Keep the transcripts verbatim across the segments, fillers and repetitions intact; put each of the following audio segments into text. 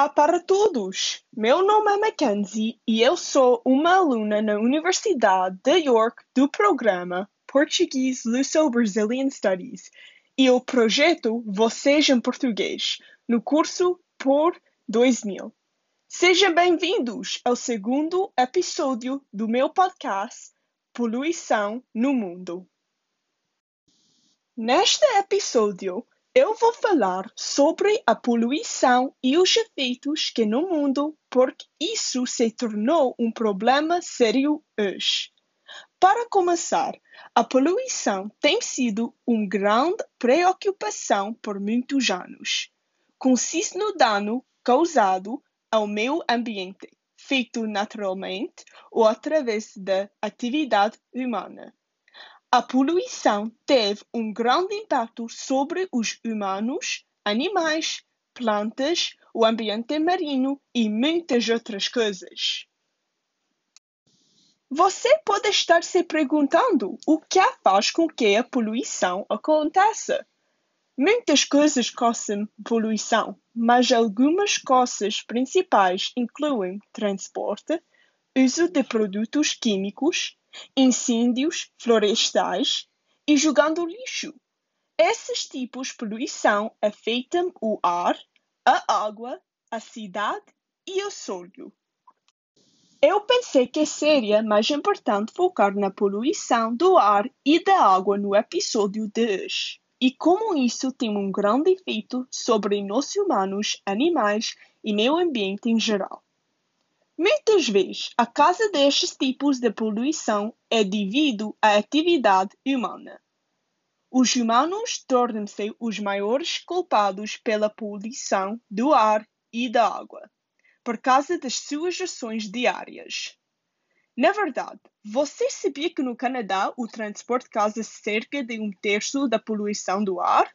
Olá para todos! Meu nome é Mackenzie e eu sou uma aluna na Universidade de York do programa Portuguese Luso-Brazilian Studies e o projeto Vocês em Português, no curso P O R dois mil. Sejam bem-vindos ao segundo episódio do meu podcast Poluição no Mundo. Neste episódio, eu vou falar sobre a poluição e os efeitos que no mundo, porque isso se tornou um problema sério hoje. Para começar, a poluição tem sido uma grande preocupação por muitos anos. Consiste no dano causado ao meio ambiente, feito naturalmente ou através da atividade humana. A poluição teve um grande impacto sobre os humanos, animais, plantas, o ambiente marinho e muitas outras coisas. Você pode estar se perguntando o que faz com que a poluição aconteça. Muitas coisas causam poluição, mas algumas coisas principais incluem transporte, uso de produtos químicos, incêndios florestais e jogando lixo. Esses tipos de poluição afetam o ar, a água, a cidade e o solo. Eu pensei que seria mais importante focar na poluição do ar e da água no episódio de hoje, e como isso tem um grande efeito sobre nós humanos, animais e meio ambiente em geral. Muitas vezes, a causa destes tipos de poluição é devido à atividade humana. Os humanos tornam-se os maiores culpados pela poluição do ar e da água, por causa das suas ações diárias. Na verdade, você sabia que no Canadá o transporte causa cerca de um terço da poluição do ar?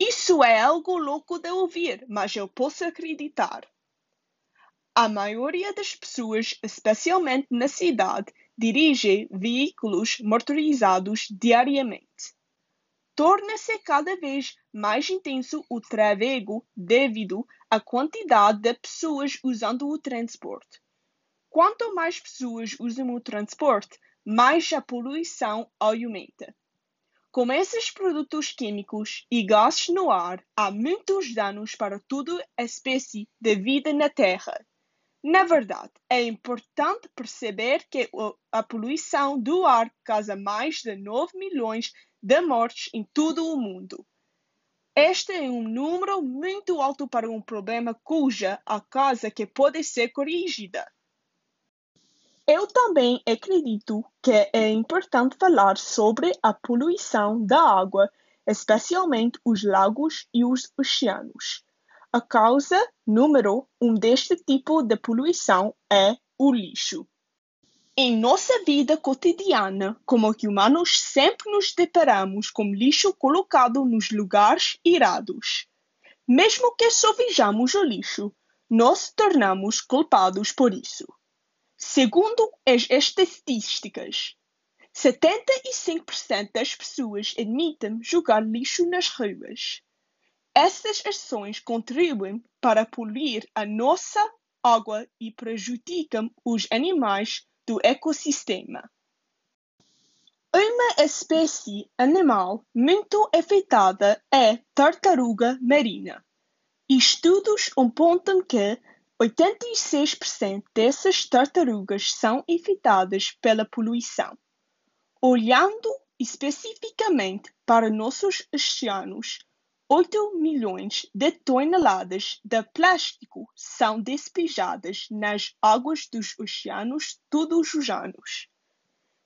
Isso é algo louco de ouvir, mas eu posso acreditar. A maioria das pessoas, especialmente na cidade, dirige veículos motorizados diariamente. Torna-se cada vez mais intenso o tráfego devido à quantidade de pessoas usando o transporte. Quanto mais pessoas usam o transporte, mais a poluição aumenta. Com esses produtos químicos e gases no ar, há muitos danos para toda a espécie de vida na Terra. Na verdade, é importante perceber que a poluição do ar causa mais de nove milhões de mortes em todo o mundo. Este é um número muito alto para um problema cuja a causa que pode ser corrigida. Eu também acredito que é importante falar sobre a poluição da água, especialmente os lagos e os oceanos. A causa número um deste tipo de poluição é o lixo. Em nossa vida cotidiana, como humanos, sempre nos deparamos com lixo colocado nos lugares errados. Mesmo que só vejamos o lixo, nós tornamos culpados por isso. Segundo as estatísticas, setenta e cinco por cento das pessoas admitem jogar lixo nas ruas. Essas ações contribuem para poluir a nossa água e prejudicam os animais do ecossistema. Uma espécie animal muito afetada é tartaruga marina. Estudos apontam que oitenta e seis por cento dessas tartarugas são afetadas pela poluição. Olhando especificamente para nossos oceanos, oito milhões de toneladas de plástico são despejadas nas águas dos oceanos todos os anos.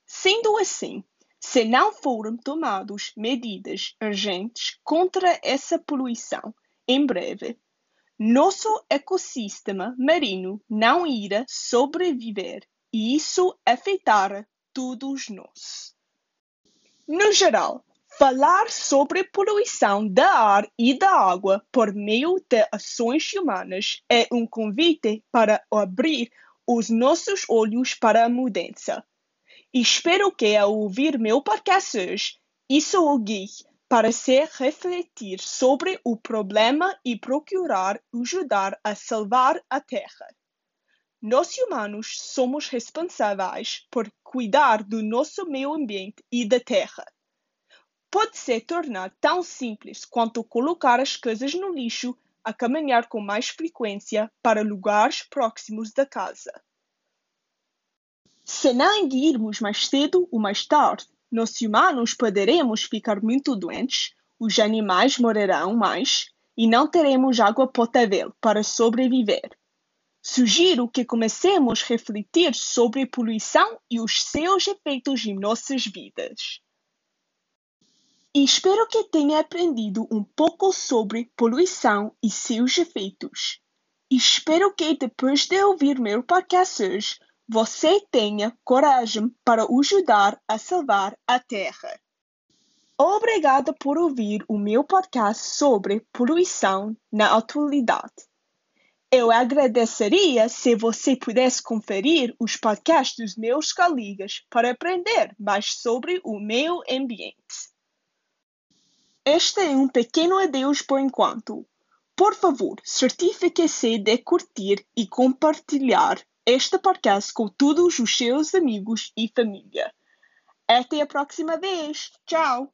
Sendo assim, se não forem tomadas medidas urgentes contra essa poluição, em breve, nosso ecossistema marinho não irá sobreviver e isso afetará todos nós. No geral, falar sobre poluição do ar e da água por meio de ações humanas é um convite para abrir os nossos olhos para a mudança. Espero que ao ouvir meu podcast hoje, isso o guie para se refletir sobre o problema e procurar ajudar a salvar a Terra. Nós humanos somos responsáveis por cuidar do nosso meio ambiente e da Terra. Pode se tornar tão simples quanto colocar as coisas no lixo, a caminhar com mais frequência para lugares próximos da casa. Se não irmos mais cedo ou mais tarde, nós humanos poderemos ficar muito doentes, os animais morrerão mais e não teremos água potável para sobreviver. Sugiro que comecemos a refletir sobre a poluição e os seus efeitos em nossas vidas. E espero que tenha aprendido um pouco sobre poluição e seus efeitos. Espero que depois de ouvir meu podcast hoje, você tenha coragem para ajudar a salvar a Terra. Obrigada por ouvir o meu podcast sobre poluição na atualidade. Eu agradeceria se você pudesse conferir os podcasts dos meus colegas para aprender mais sobre o meio ambiente. Este é um pequeno adeus por enquanto. Por favor, certifique-se de curtir e compartilhar este podcast com todos os seus amigos e família. Até a próxima vez. Tchau!